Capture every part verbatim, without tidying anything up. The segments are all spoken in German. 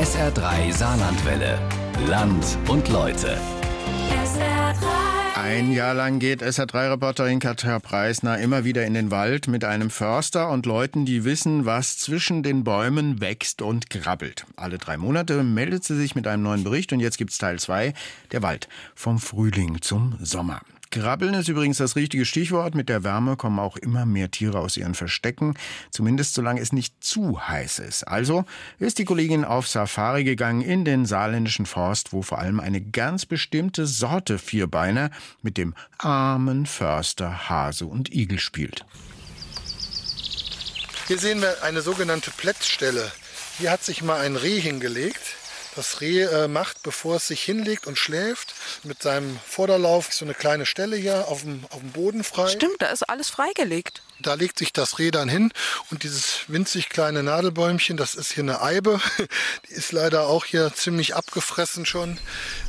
S R drei Saarlandwelle. Land und Leute. S R drei. Ein Jahr lang geht S R drei Reporterin Katja Preißner immer wieder in den Wald mit einem Förster und Leuten, die wissen, was zwischen den Bäumen wächst und krabbelt. Alle drei Monate meldet sie sich mit einem neuen Bericht und jetzt gibt's Teil zwei, der Wald vom Frühling zum Sommer. Krabbeln ist übrigens das richtige Stichwort. Mit der Wärme kommen auch immer mehr Tiere aus ihren Verstecken. Zumindest solange es nicht zu heiß ist. Also ist die Kollegin auf Safari gegangen in den saarländischen Forst, wo vor allem eine ganz bestimmte Sorte Vierbeiner mit dem armen Förster Hase und Igel spielt. Hier sehen wir eine sogenannte Plätzstelle. Hier hat sich mal ein Reh hingelegt. Das Reh äh, macht, bevor es sich hinlegt und schläft, mit seinem Vorderlauf so eine kleine Stelle hier auf dem, auf dem Boden frei. Stimmt, da ist alles freigelegt. Da legt sich das Reh dann hin und dieses winzig kleine Nadelbäumchen, das ist hier eine Eibe, die ist leider auch hier ziemlich abgefressen schon.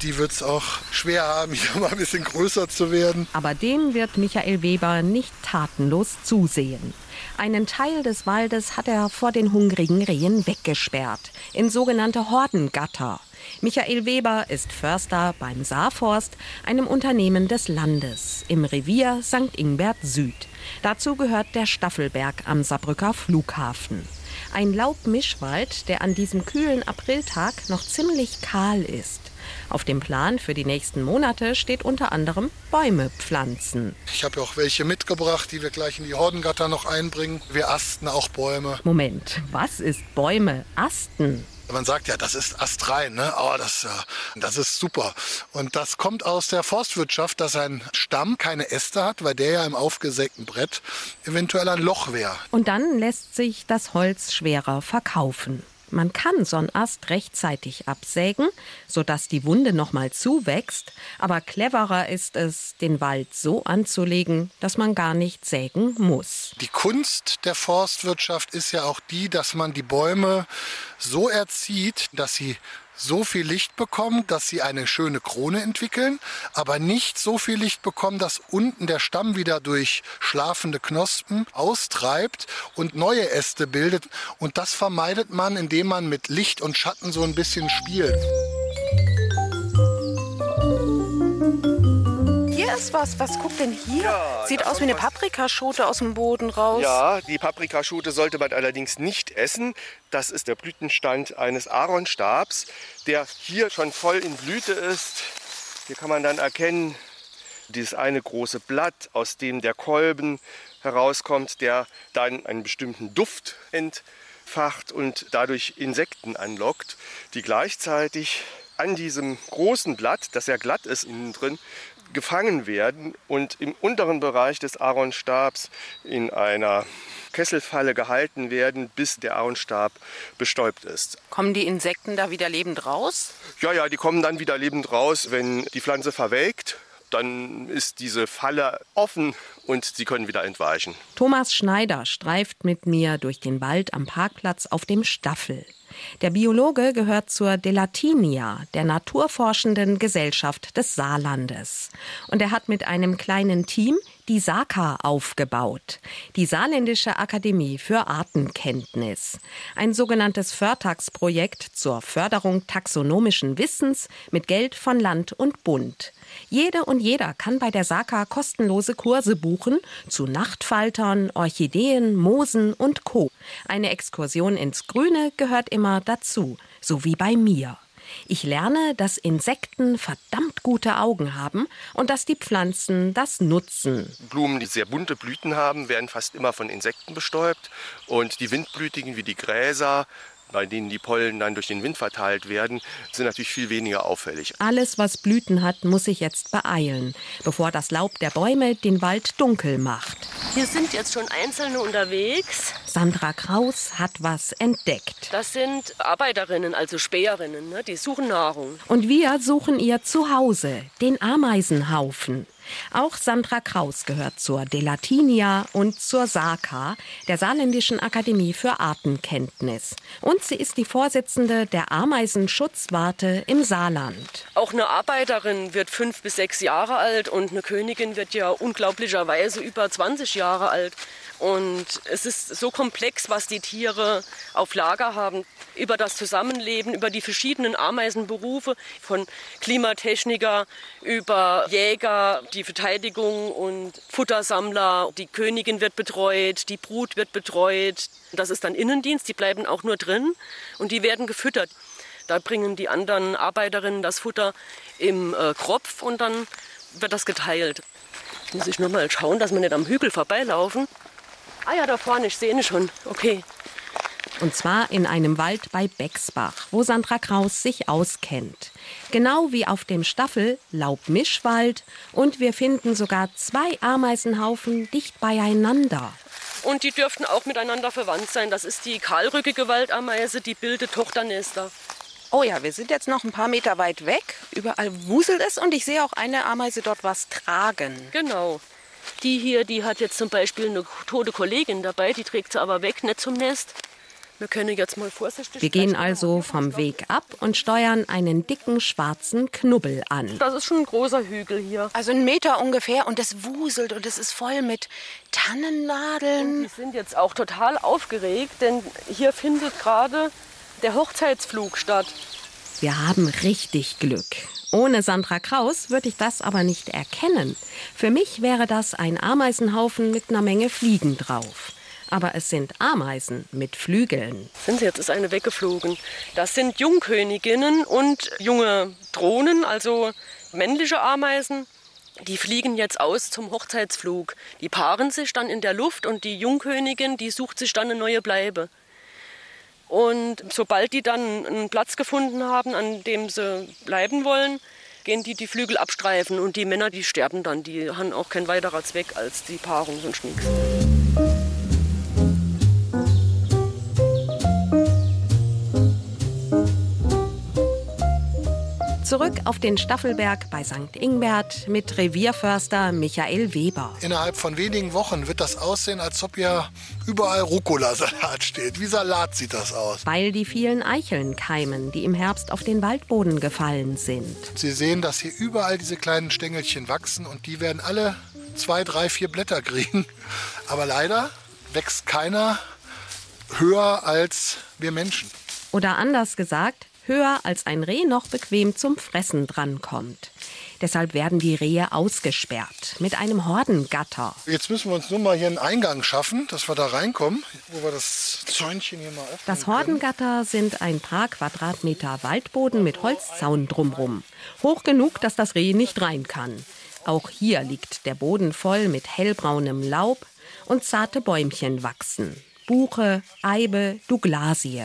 Die wird es auch schwer haben, hier mal ein bisschen größer zu werden. Aber dem wird Michael Weber nicht tatenlos zusehen. Einen Teil des Waldes hat er vor den hungrigen Rehen weggesperrt, in sogenannte Hordengatter. Michael Weber ist Förster beim Saarforst, einem Unternehmen des Landes, im Revier Sankt Ingbert Süd. Dazu gehört der Staffelberg am Saarbrücker Flughafen. Ein Laubmischwald, der an diesem kühlen Apriltag noch ziemlich kahl ist. Auf dem Plan für die nächsten Monate steht unter anderem Bäume pflanzen. Ich habe ja auch welche mitgebracht, die wir gleich in die Hordengatter noch einbringen. Wir asten auch Bäume. Moment, was ist Bäume asten? Man sagt ja, das ist astrein, ne? Oh, das, das ist super. Und das kommt aus der Forstwirtschaft, dass ein Stamm keine Äste hat, weil der ja im aufgesägten Brett eventuell ein Loch wäre. Und dann lässt sich das Holz schwerer verkaufen. Man kann so einen Ast rechtzeitig absägen, sodass die Wunde nochmal zuwächst. Aber cleverer ist es, den Wald so anzulegen, dass man gar nicht sägen muss. Die Kunst der Forstwirtschaft ist ja auch die, dass man die Bäume so erzieht, dass sie so viel Licht bekommen, dass sie eine schöne Krone entwickeln, aber nicht so viel Licht bekommen, dass unten der Stamm wieder durch schlafende Knospen austreibt und neue Äste bildet. Und das vermeidet man, indem man mit Licht und Schatten so ein bisschen spielt. Hier ist was. Was guckt denn hier? Ja, sieht aus wie eine Paprikaschote aus dem Boden raus. Ja, die Paprikaschote sollte man allerdings nicht essen. Das ist der Blütenstand eines Aaronstabs, der hier schon voll in Blüte ist. Hier kann man dann erkennen, dieses eine große Blatt, aus dem der Kolben herauskommt, der dann einen bestimmten Duft entfacht und dadurch Insekten anlockt, die gleichzeitig an diesem großen Blatt, das ja glatt ist innen drin, gefangen werden und im unteren Bereich des Aaronstabs in einer Kesselfalle gehalten werden, bis der Aaronstab bestäubt ist. Kommen die Insekten da wieder lebend raus? Ja, ja, die kommen dann wieder lebend raus, wenn die Pflanze verwelkt. Dann ist diese Falle offen und sie können wieder entweichen. Thomas Schneider streift mit mir durch den Wald am Parkplatz auf dem Staffel. Der Biologe gehört zur Delatinia, der naturforschenden Gesellschaft des Saarlandes. Und er hat mit einem kleinen Team die SAKA aufgebaut, die Saarländische Akademie für Artenkenntnis. Ein sogenanntes Förtax-Projekt zur Förderung taxonomischen Wissens mit Geld von Land und Bund. Jede und jeder kann bei der SAKA kostenlose Kurse buchen zu Nachtfaltern, Orchideen, Moosen und Co. Eine Exkursion ins Grüne gehört immer dazu, so wie bei mir. Ich lerne, dass Insekten verdammt gute Augen haben und dass die Pflanzen das nutzen. Blumen, die sehr bunte Blüten haben, werden fast immer von Insekten bestäubt. Und die Windblütigen wie die Gräser, bei denen die Pollen dann durch den Wind verteilt werden, sind natürlich viel weniger auffällig. Alles, was Blüten hat, muss sich jetzt beeilen, bevor das Laub der Bäume den Wald dunkel macht. Hier sind jetzt schon Einzelne unterwegs. Sandra Kraus hat was entdeckt. Das sind Arbeiterinnen, also Späherinnen, ne? Die suchen Nahrung. Und wir suchen ihr Zuhause, den Ameisenhaufen. Auch Sandra Kraus gehört zur Delatinia und zur SAKA, der Saarländischen Akademie für Artenkenntnis. Und sie ist die Vorsitzende der Ameisenschutzwarte im Saarland. Auch eine Arbeiterin wird fünf bis sechs Jahre alt und eine Königin wird ja unglaublicherweise über zwanzig Jahre alt. Und es ist so komplex, was die Tiere auf Lager haben, über das Zusammenleben, über die verschiedenen Ameisenberufe, von Klimatechniker über Jäger, die Verteidigung und Futtersammler. Die Königin wird betreut, die Brut wird betreut. Das ist dann Innendienst, die bleiben auch nur drin und die werden gefüttert. Da bringen die anderen Arbeiterinnen das Futter im Kropf und dann wird das geteilt. Jetzt muss ich nur mal schauen, dass wir nicht am Hügel vorbeilaufen. Ah ja, da vorne, ich sehe ihn schon. Okay. Und zwar in einem Wald bei Bexbach, wo Sandra Kraus sich auskennt. Genau wie auf dem Staffel Laubmischwald. Und wir finden sogar zwei Ameisenhaufen dicht beieinander. Und die dürften auch miteinander verwandt sein. Das ist die kahlrückige Waldameise, die bildet Tochternester. Oh ja, wir sind jetzt noch ein paar Meter weit weg. Überall wuselt es und ich sehe auch eine Ameise dort was tragen. Genau. Die hier, die hat jetzt zum Beispiel eine tote Kollegin dabei, die trägt sie aber weg, nicht zum Nest. Wir können jetzt mal vorsichtig... Wir gehen also vom Weg ab und steuern einen dicken schwarzen Knubbel an. Das ist schon ein großer Hügel hier. Also ein Meter ungefähr und es wuselt und es ist voll mit Tannennadeln. Wir sind jetzt auch total aufgeregt, denn hier findet gerade der Hochzeitsflug statt. Wir haben richtig Glück. Ohne Sandra Kraus würde ich das aber nicht erkennen. Für mich wäre das ein Ameisenhaufen mit einer Menge Fliegen drauf. Aber es sind Ameisen mit Flügeln. Sind sie, jetzt ist eine weggeflogen. Das sind Jungköniginnen und junge Drohnen, also männliche Ameisen. Die fliegen jetzt aus zum Hochzeitsflug. Die paaren sich dann in der Luft und die Jungkönigin, die sucht sich dann eine neue Bleibe. Und sobald die dann einen Platz gefunden haben, an dem sie bleiben wollen, gehen die die Flügel abstreifen. Und die Männer, die sterben dann. Die haben auch kein weiterer Zweck als die Paarung, sonst nichts. Zurück auf den Staffelberg bei Sankt Ingbert mit Revierförster Michael Weber. Innerhalb von wenigen Wochen wird das aussehen, als ob ja überall Rucola-Salat steht. Wie Salat sieht das aus. Weil die vielen Eicheln keimen, die im Herbst auf den Waldboden gefallen sind. Sie sehen, dass hier überall diese kleinen Stängelchen wachsen und die werden alle zwei, drei, vier Blätter kriegen. Aber leider wächst keiner höher als wir Menschen. Oder anders gesagt, höher als ein Reh noch bequem zum Fressen drankommt. Deshalb werden die Rehe ausgesperrt mit einem Hordengatter. Jetzt müssen wir uns nur mal hier einen Eingang schaffen, dass wir da reinkommen, wo wir das Zäunchen hier mal öffnen. Das Hordengatter sind ein paar Quadratmeter Waldboden mit Holzzaun drumherum. Hoch genug, dass das Reh nicht rein kann. Auch hier liegt der Boden voll mit hellbraunem Laub und zarte Bäumchen wachsen. Buche, Eibe, Douglasie.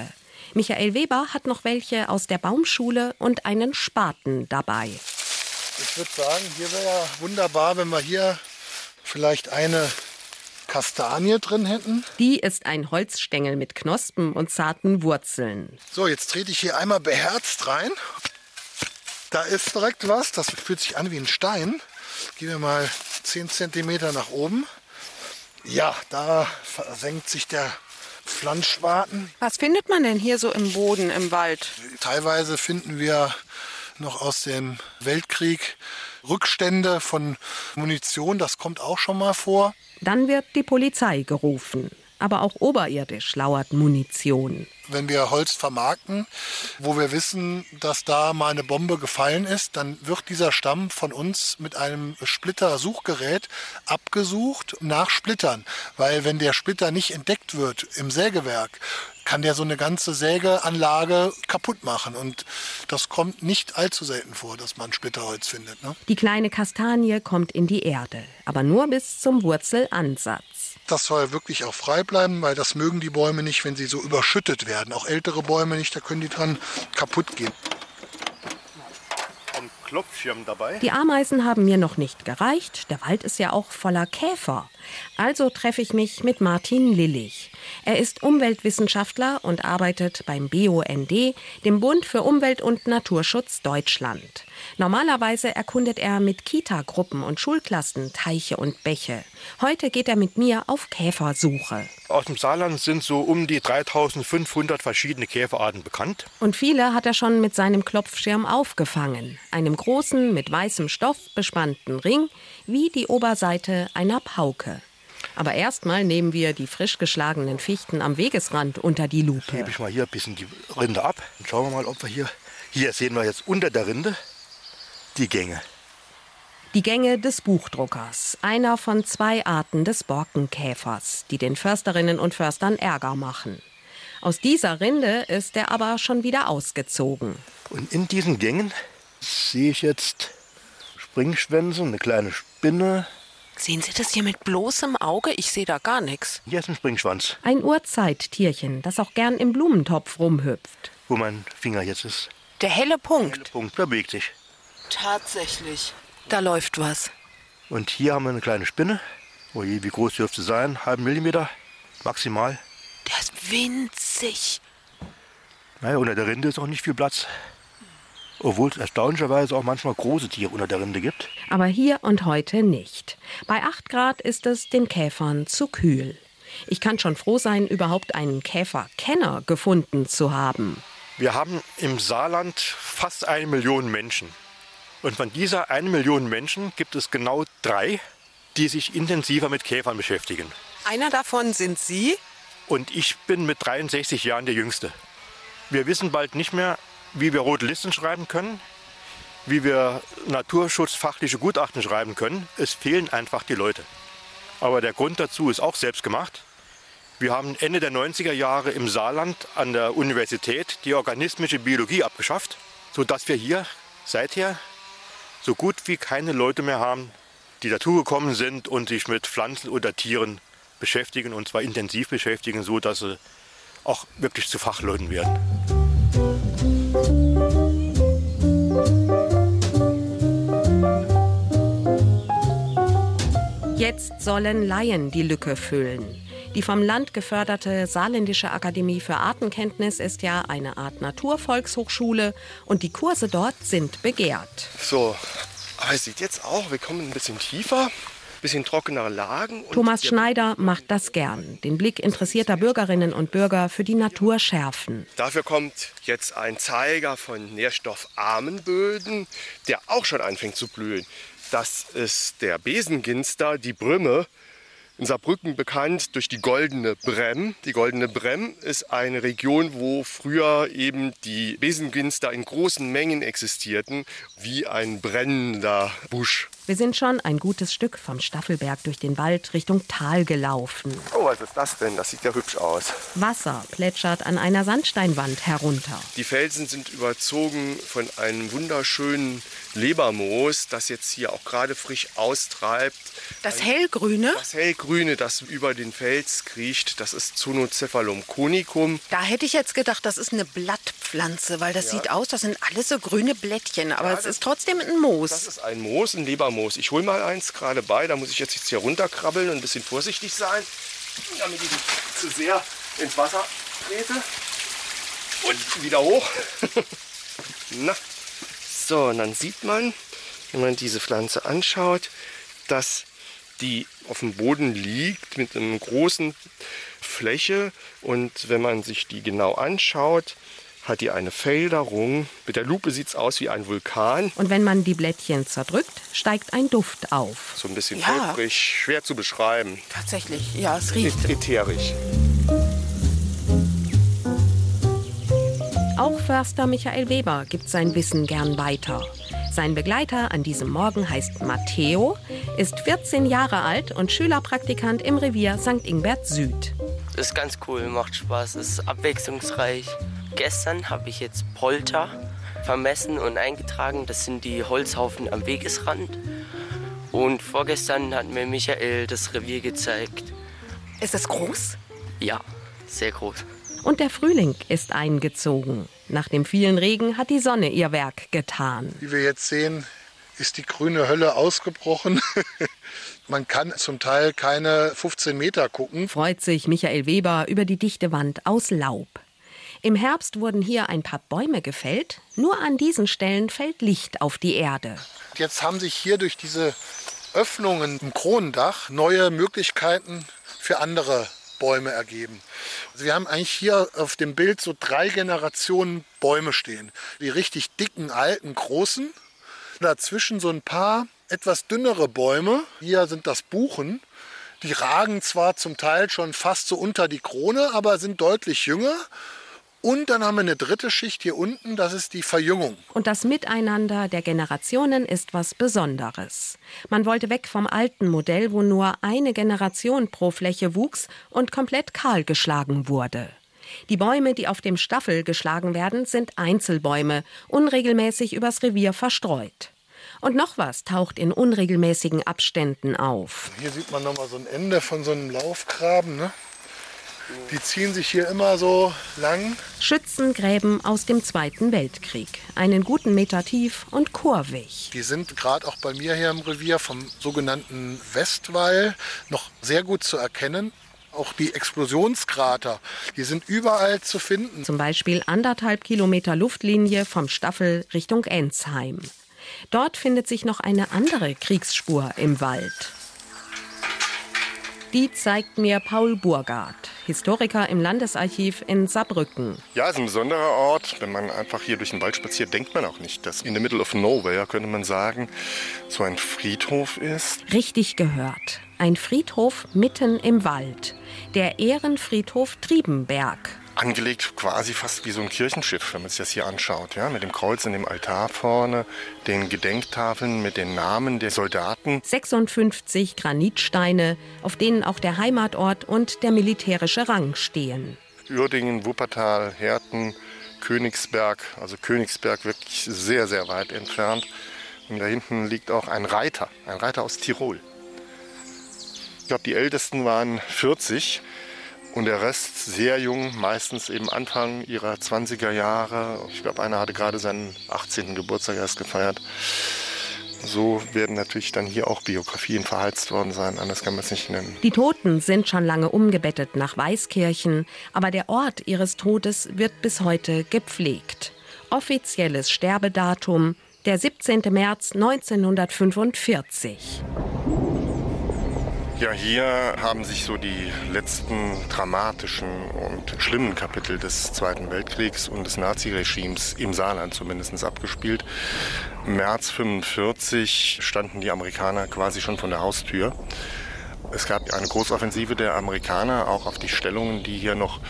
Michael Weber hat noch welche aus der Baumschule und einen Spaten dabei. Ich würde sagen, hier wäre ja wunderbar, wenn wir hier vielleicht eine Kastanie drin hätten. Die ist ein Holzstängel mit Knospen und zarten Wurzeln. So, jetzt trete ich hier einmal beherzt rein. Da ist direkt was, das fühlt sich an wie ein Stein. Gehen wir mal zehn Zentimeter nach oben. Ja, da versenkt sich der Pflanzspaten. Was findet man denn hier so im Boden, im Wald? Teilweise finden wir noch aus dem Weltkrieg Rückstände von Munition. Das kommt auch schon mal vor. Dann wird die Polizei gerufen. Aber auch oberirdisch lauert Munition. Wenn wir Holz vermarkten, wo wir wissen, dass da mal eine Bombe gefallen ist, dann wird dieser Stamm von uns mit einem Splittersuchgerät abgesucht nach Splittern. Weil wenn der Splitter nicht entdeckt wird im Sägewerk, kann der so eine ganze Sägeanlage kaputt machen. Und das kommt nicht allzu selten vor, dass man Splitterholz findet, ne? Die kleine Kastanie kommt in die Erde, aber nur bis zum Wurzelansatz. Das soll wirklich auch frei bleiben, weil das mögen die Bäume nicht, wenn sie so überschüttet werden. Auch ältere Bäume nicht, da können die dran kaputt gehen. Und Klopfschirm dabei. Die Ameisen haben mir noch nicht gereicht. Der Wald ist ja auch voller Käfer. Also treffe ich mich mit Martin Lillig. Er ist Umweltwissenschaftler und arbeitet beim B U N D, dem Bund für Umwelt- und Naturschutz Deutschland. Normalerweise erkundet er mit Kita-Gruppen und Schulklassen Teiche und Bäche. Heute geht er mit mir auf Käfersuche. Aus dem Saarland sind so um die dreitausendfünfhundert verschiedene Käferarten bekannt. Und viele hat er schon mit seinem Klopfschirm aufgefangen. Einem großen, mit weißem Stoff bespannten Ring, wie die Oberseite einer Pauke. Aber erstmal nehmen wir die frisch geschlagenen Fichten am Wegesrand unter die Lupe. Jetzt hebe ich mal hier ein bisschen die Rinde ab. Dann schauen wir mal, ob wir hier... Hier sehen wir jetzt unter der Rinde die Gänge. Die Gänge des Buchdruckers, einer von zwei Arten des Borkenkäfers, die den Försterinnen und Förstern Ärger machen. Aus dieser Rinde ist er aber schon wieder ausgezogen. Und in diesen Gängen sehe ich jetzt Springschwänze, eine kleine Spinne. Sehen Sie das hier mit bloßem Auge? Ich sehe da gar nichts. Hier ist ein Springschwanz. Ein Urzeittierchen, das auch gern im Blumentopf rumhüpft. Wo mein Finger jetzt ist. Der helle Punkt. Der helle Punkt, der bewegt sich. Tatsächlich. Da läuft was. Und hier haben wir eine kleine Spinne. Oh je, wie groß dürfte sie sein? Einen halben Millimeter maximal. Der ist winzig. Naja, unter der Rinde ist auch nicht viel Platz. Obwohl es erstaunlicherweise auch manchmal große Tiere unter der Rinde gibt. Aber hier und heute nicht. Bei acht Grad ist es den Käfern zu kühl. Ich kann schon froh sein, überhaupt einen Käferkenner gefunden zu haben. Wir haben im Saarland fast eine Million Menschen. Und von dieser eine Million Menschen gibt es genau drei, die sich intensiver mit Käfern beschäftigen. Einer davon sind Sie? Und ich bin mit dreiundsechzig Jahren der Jüngste. Wir wissen bald nicht mehr, wie wir rote Listen schreiben können, wie wir naturschutzfachliche Gutachten schreiben können. Es fehlen einfach die Leute. Aber der Grund dazu ist auch selbst gemacht. Wir haben Ende der neunziger Jahre im Saarland an der Universität die organismische Biologie abgeschafft, sodass wir hier seither so gut wie keine Leute mehr haben, die dazugekommen sind und sich mit Pflanzen oder Tieren beschäftigen, und zwar intensiv beschäftigen, so dass sie auch wirklich zu Fachleuten werden. Jetzt sollen Laien die Lücke füllen. Die vom Land geförderte Saarländische Akademie für Artenkenntnis ist ja eine Art Naturvolkshochschule und die Kurse dort sind begehrt. So, aber es sieht jetzt auch, wir kommen ein bisschen tiefer, ein bisschen trockenere Lagen. Und Thomas Schneider macht das gern, den Blick interessierter Bürgerinnen und Bürger für die Natur schärfen. Dafür kommt jetzt ein Zeiger von nährstoffarmen Böden, der auch schon anfängt zu blühen. Das ist der Besenginster, die Brümme. In Saarbrücken bekannt durch die Goldene Bremm. Die Goldene Bremm ist eine Region, wo früher eben die Besenginster in großen Mengen existierten, wie ein brennender Busch. Wir sind schon ein gutes Stück vom Staffelberg durch den Wald Richtung Tal gelaufen. Oh, was ist das denn? Das sieht ja hübsch aus. Wasser plätschert an einer Sandsteinwand herunter. Die Felsen sind überzogen von einem wunderschönen Lebermoos, das jetzt hier auch gerade frisch austreibt. Das hellgrüne? Das hellgrüne. Grüne, das über den Fels kriecht, das ist Zonocephalum conicum. Da hätte ich jetzt gedacht, das ist eine Blattpflanze, weil das ja. Sieht aus, das sind alles so grüne Blättchen, aber ja, es ist trotzdem ein Moos. Das ist ein Moos, ein Lebermoos. Ich hole mal eins gerade bei, da muss ich jetzt hier runterkrabbeln und ein bisschen vorsichtig sein, damit ich nicht zu sehr ins Wasser trete. Und wieder hoch. Na, so, und dann sieht man, wenn man diese Pflanze anschaut, dass die auf dem Boden liegt mit einer großen Fläche, und wenn man sich die genau anschaut, hat die eine Felderung. Mit der Lupe sieht es aus wie ein Vulkan. Und wenn man die Blättchen zerdrückt, steigt ein Duft auf. So ein bisschen pulverig, ja. Schwer zu beschreiben. Tatsächlich, ja, es riecht. Ätherisch. Auch Förster Michael Weber gibt sein Wissen gern weiter. Sein Begleiter an diesem Morgen heißt Matteo, ist vierzehn Jahre alt und Schülerpraktikant im Revier Sankt Ingbert Süd. Ist ganz cool, macht Spaß, ist abwechslungsreich. Gestern habe ich jetzt Polter vermessen und eingetragen. Das sind die Holzhaufen am Wegesrand. Und vorgestern hat mir Michael das Revier gezeigt. Ist das groß? Ja, sehr groß. Und der Frühling ist eingezogen. Nach dem vielen Regen hat die Sonne ihr Werk getan. Wie wir jetzt sehen, ist die grüne Hölle ausgebrochen. Man kann zum Teil keine fünfzehn Meter gucken. Freut sich Michael Weber über die dichte Wand aus Laub. Im Herbst wurden hier ein paar Bäume gefällt. Nur an diesen Stellen fällt Licht auf die Erde. Jetzt haben sich hier durch diese Öffnungen im Kronendach neue Möglichkeiten für andere Bäume ergeben. Also wir haben eigentlich hier auf dem Bild so drei Generationen Bäume stehen. Die richtig dicken, alten, großen. Dazwischen so ein paar etwas dünnere Bäume. Hier sind das Buchen. Die ragen zwar zum Teil schon fast so unter die Krone, aber sind deutlich jünger. Und dann haben wir eine dritte Schicht hier unten, das ist die Verjüngung. Und das Miteinander der Generationen ist was Besonderes. Man wollte weg vom alten Modell, wo nur eine Generation pro Fläche wuchs und komplett kahl geschlagen wurde. Die Bäume, die auf dem Staffel geschlagen werden, sind Einzelbäume, unregelmäßig übers Revier verstreut. Und noch was taucht in unregelmäßigen Abständen auf. Hier sieht man nochmal so ein Ende von so einem Laufgraben, ne? Die ziehen sich hier immer so lang. Schützengräben aus dem Zweiten Weltkrieg. Einen guten Meter tief und kurvig. Die sind gerade auch bei mir hier im Revier vom sogenannten Westwall noch sehr gut zu erkennen. Auch die Explosionskrater, die sind überall zu finden. Zum Beispiel anderthalb Kilometer Luftlinie vom Staffel Richtung Ensheim. Dort findet sich noch eine andere Kriegsspur im Wald. Die zeigt mir Paul Burgard, Historiker im Landesarchiv in Saarbrücken. Ja, es ist ein besonderer Ort. Wenn man einfach hier durch den Wald spaziert, denkt man auch nicht, dass in the middle of nowhere, könnte man sagen, so ein Friedhof ist. Richtig gehört. Ein Friedhof mitten im Wald. Der Ehrenfriedhof Triebenberg. Angelegt quasi fast wie so ein Kirchenschiff, wenn man sich das hier anschaut. Ja, mit dem Kreuz in dem Altar vorne, den Gedenktafeln mit den Namen der Soldaten. sechsundfünfzig Granitsteine, auf denen auch der Heimatort und der militärische Rang stehen. Uerdingen, Wuppertal, Herten, Königsberg. Also Königsberg wirklich sehr, sehr weit entfernt. Und da hinten liegt auch ein Reiter, ein Reiter aus Tirol. Ich glaube, die Ältesten waren vierzig. Und der Rest sehr jung, meistens eben Anfang ihrer zwanziger Jahre. Ich glaube, einer hatte gerade seinen achtzehnten Geburtstag erst gefeiert. So werden natürlich dann hier auch Biografien verheizt worden sein, anders kann man es nicht nennen. Die Toten sind schon lange umgebettet nach Weißkirchen, aber der Ort ihres Todes wird bis heute gepflegt. Offizielles Sterbedatum, der siebzehnten März neunzehnhundertfünfundvierzig. Ja, hier haben sich so die letzten dramatischen und schlimmen Kapitel des Zweiten Weltkriegs und des Naziregimes im Saarland zumindest abgespielt. Im März neunzehnhundertfünfundvierzig standen die Amerikaner quasi schon vor der Haustür. Es gab eine Großoffensive der Amerikaner, auch auf die Stellungen, die hier noch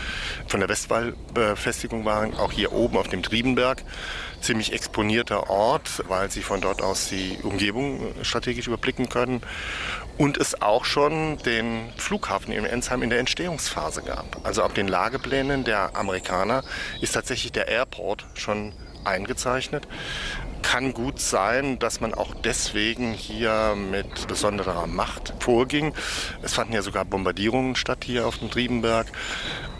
von der Westwallbefestigung waren, auch hier oben auf dem Triebenberg. Ziemlich exponierter Ort, weil sie von dort aus die Umgebung strategisch überblicken können. Und es auch schon den Flughafen in Ensheim in der Entstehungsphase gab. Also auf den Lageplänen der Amerikaner ist tatsächlich der Airport schon eingezeichnet. Kann gut sein, dass man auch deswegen hier mit besonderer Macht vorging. Es fanden ja sogar Bombardierungen statt hier auf dem Triebenberg.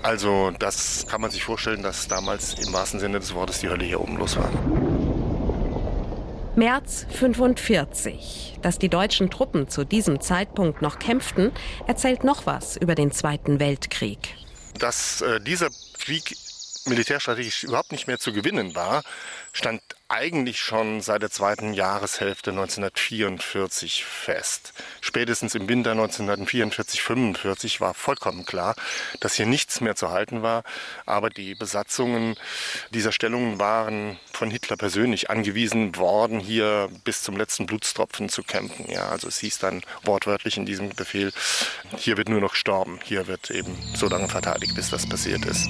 Also das kann man sich vorstellen, dass damals im wahrsten Sinne des Wortes die Hölle hier oben los war. März neunzehnhundertfünfundvierzig. Dass die deutschen Truppen zu diesem Zeitpunkt noch kämpften, erzählt noch was über den Zweiten Weltkrieg. Dass äh, dieser Krieg militärstrategisch überhaupt nicht mehr zu gewinnen war, stand eigentlich schon seit der zweiten Jahreshälfte neunzehnhundertvierundvierzig fest. Spätestens im Winter neunzehnhundertvierundvierzig fünfundvierzig war vollkommen klar, dass hier nichts mehr zu halten war. Aber die Besatzungen dieser Stellungen waren von Hitler persönlich angewiesen worden, hier bis zum letzten Blutstropfen zu kämpfen. Ja, also es hieß dann wortwörtlich in diesem Befehl, hier wird nur noch gestorben. Hier wird eben so lange verteidigt, bis das passiert ist.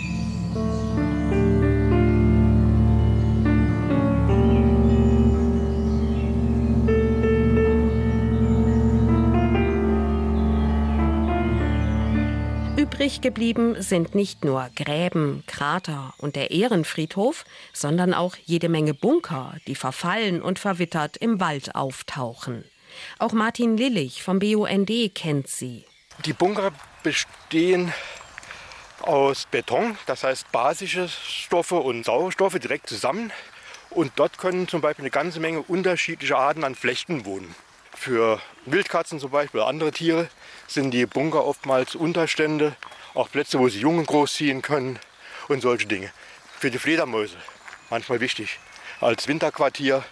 Übrig geblieben sind nicht nur Gräben, Krater und der Ehrenfriedhof, sondern auch jede Menge Bunker, die verfallen und verwittert im Wald auftauchen. Auch Martin Lillig vom B U N D kennt sie. Die Bunker bestehen aus Beton, das heißt basische Stoffe und Sauerstoffe direkt zusammen. Und dort können zum Beispiel eine ganze Menge unterschiedlicher Arten an Flechten wohnen. Für Wildkatzen zum Beispiel oder andere Tiere sind die Bunker oftmals Unterstände, auch Plätze, wo sie Jungen großziehen können und solche Dinge. Für die Fledermäuse manchmal wichtig als Winterquartier,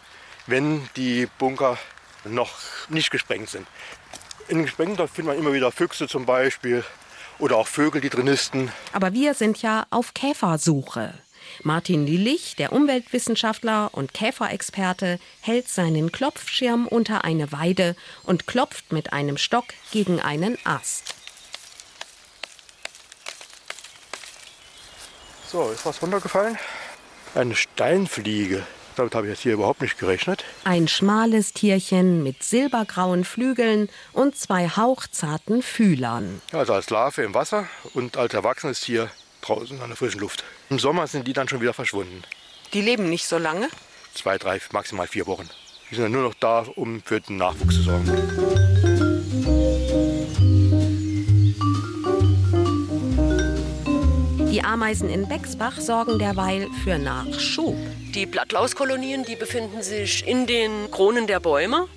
wenn die Bunker noch nicht gesprengt sind. In Gesprengten findet man immer wieder Füchse zum Beispiel oder auch Vögel, die drin nisten. Aber wir sind ja auf Käfersuche. Martin Lillig, der Umweltwissenschaftler und Käferexperte, hält seinen Klopfschirm unter eine Weide und klopft mit einem Stock gegen einen Ast. So, ist was runtergefallen? Eine Steinfliege. Damit habe ich jetzt hier überhaupt nicht gerechnet. Ein schmales Tierchen mit silbergrauen Flügeln und zwei hauchzarten Fühlern. Also als Larve im Wasser und als erwachsenes Tier draußen an der frischen Luft. Im Sommer sind die dann schon wieder verschwunden. Die leben nicht so lange? Zwei, drei, maximal vier Wochen. Die sind dann nur noch da, um für den Nachwuchs zu sorgen. Die Ameisen in Bexbach sorgen derweil für Nachschub. Die Blattlauskolonien, die befinden sich in den Kronen der Bäume.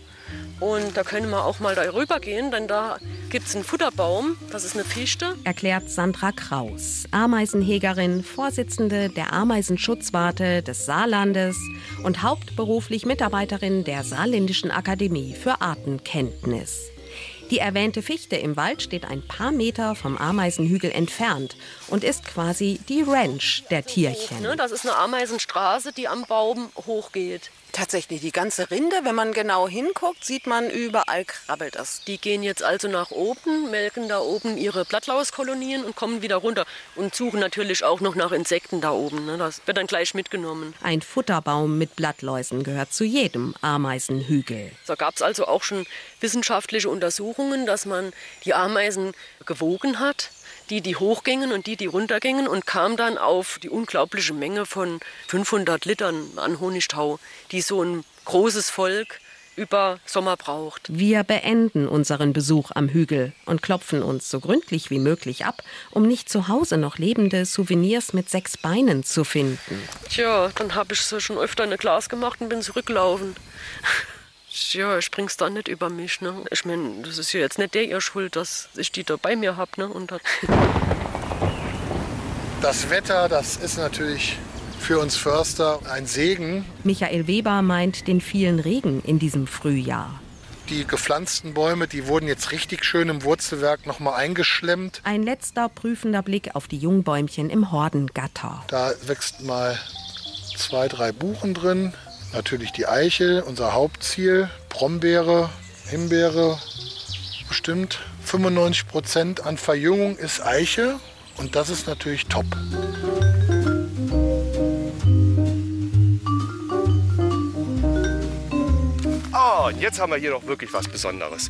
Und da können wir auch mal darüber gehen, denn da gibt es einen Futterbaum, das ist eine Fichte. Erklärt Sandra Kraus, Ameisenhägerin, Vorsitzende der Ameisenschutzwarte des Saarlandes und hauptberuflich Mitarbeiterin der Saarländischen Akademie für Artenkenntnis. Die erwähnte Fichte im Wald steht ein paar Meter vom Ameisenhügel entfernt und ist quasi die Ranch der Tierchen. Das ist eine Ameisenstraße, die am Baum hochgeht. Tatsächlich, die ganze Rinde, wenn man genau hinguckt, sieht man, überall krabbelt es. Die gehen jetzt also nach oben, melken da oben ihre Blattlauskolonien und kommen wieder runter. Und suchen natürlich auch noch nach Insekten da oben. Das wird dann gleich mitgenommen. Ein Futterbaum mit Blattläusen gehört zu jedem Ameisenhügel. Da gab es also auch schon wissenschaftliche Untersuchungen, dass man die Ameisen gewogen hat. Die, die hochgingen und die, die runtergingen und kam dann auf die unglaubliche Menge von fünfhundert Litern an Honigtau, die so ein großes Volk über Sommer braucht. Wir beenden unseren Besuch am Hügel und klopfen uns so gründlich wie möglich ab, um nicht zu Hause noch lebende Souvenirs mit sechs Beinen zu finden. Tja, dann habe ich so schon öfter eine Glas gemacht und bin zurückgelaufen. Ja, springst da nicht über mich, ne? Ich meine, das ist ja jetzt nicht der ihr Schuld, dass ich die da bei mir habe, ne? Und dann das Wetter, das ist natürlich für uns Förster ein Segen. Michael Weber meint den vielen Regen in diesem Frühjahr. Die gepflanzten Bäume, die wurden jetzt richtig schön im Wurzelwerk noch mal eingeschlemmt. Ein letzter prüfender Blick auf die Jungbäumchen im Hordengatter. Da wächst mal zwei, drei Buchen drin. Natürlich die Eichel, unser Hauptziel, Brombeere, Himbeere, bestimmt fünfundneunzig Prozent an Verjüngung ist Eiche und das ist natürlich top. Ah, und jetzt haben wir hier noch wirklich was Besonderes.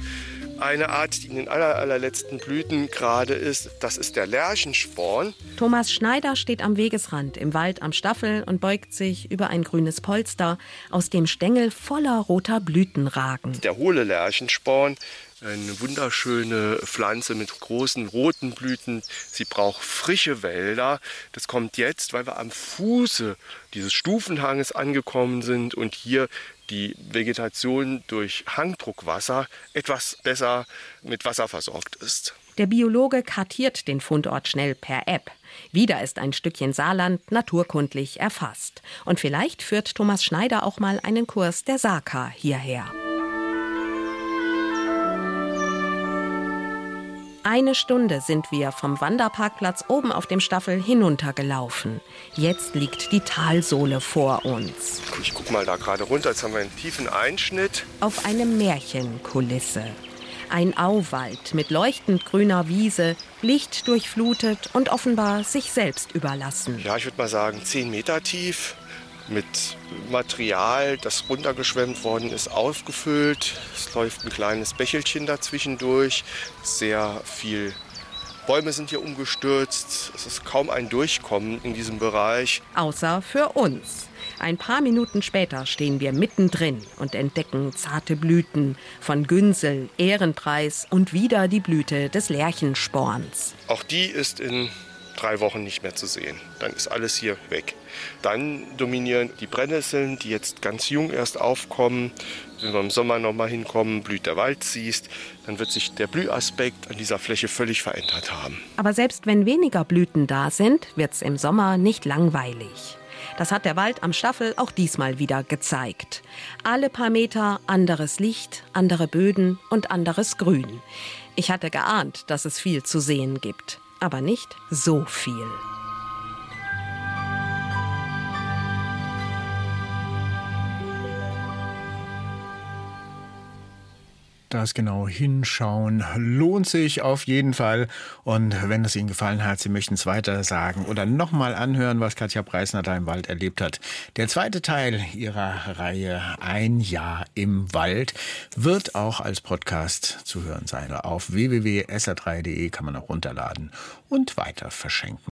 Eine Art, die in den aller, allerletzten Blüten gerade ist, das ist der Lärchensporn. Thomas Schneider steht am Wegesrand im Wald am Staffel und beugt sich über ein grünes Polster, aus dem Stängel voller roter Blüten ragen. Der hohle Lärchensporn, eine wunderschöne Pflanze mit großen roten Blüten. Sie braucht frische Wälder. Das kommt jetzt, weil wir am Fuße dieses Stufenhanges angekommen sind und hier die Vegetation durch Hangdruckwasser etwas besser mit Wasser versorgt ist. Der Biologe kartiert den Fundort schnell per App. Wieder ist ein Stückchen Saarland naturkundlich erfasst. Und vielleicht führt Thomas Schneider auch mal einen Kurs der SAKA hierher. Eine Stunde sind wir vom Wanderparkplatz oben auf dem Staffel hinuntergelaufen. Jetzt liegt die Talsohle vor uns. Ich guck mal da gerade runter, jetzt haben wir einen tiefen Einschnitt. Auf eine Märchenkulisse. Ein Auwald mit leuchtend grüner Wiese, lichtdurchflutet und offenbar sich selbst überlassen. Ja, ich würde mal sagen, zehn Meter tief. Mit Material, das runtergeschwemmt worden ist, aufgefüllt. Es läuft ein kleines Bächelchen dazwischen durch. Sehr viel Bäume sind hier umgestürzt. Es ist kaum ein Durchkommen in diesem Bereich. Außer für uns. Ein paar Minuten später stehen wir mittendrin und entdecken zarte Blüten von Günsel, Ehrenpreis und wieder die Blüte des Lärchensporns. Auch die ist in drei Wochen nicht mehr zu sehen. Dann ist alles hier weg. Dann dominieren die Brennnesseln, die jetzt ganz jung erst aufkommen. Wenn wir im Sommer noch mal hinkommen, blüht der Wald, siehst, dann wird sich der Blühaspekt an dieser Fläche völlig verändert haben. Aber selbst wenn weniger Blüten da sind, wird's im Sommer nicht langweilig. Das hat der Wald am Staffel auch diesmal wieder gezeigt. Alle paar Meter anderes Licht, andere Böden und anderes Grün. Ich hatte geahnt, dass es viel zu sehen gibt. Aber nicht so viel. das genau hinschauen lohnt sich auf jeden Fall. Und wenn es Ihnen gefallen hat, Sie möchten es weiter sagen oder nochmal anhören, was Katja Preißner da im Wald erlebt hat. Der zweite Teil ihrer Reihe Ein Jahr im Wald wird auch als Podcast zu hören sein. Auf w w w punkt s r drei punkt d e kann man auch runterladen und weiter verschenken.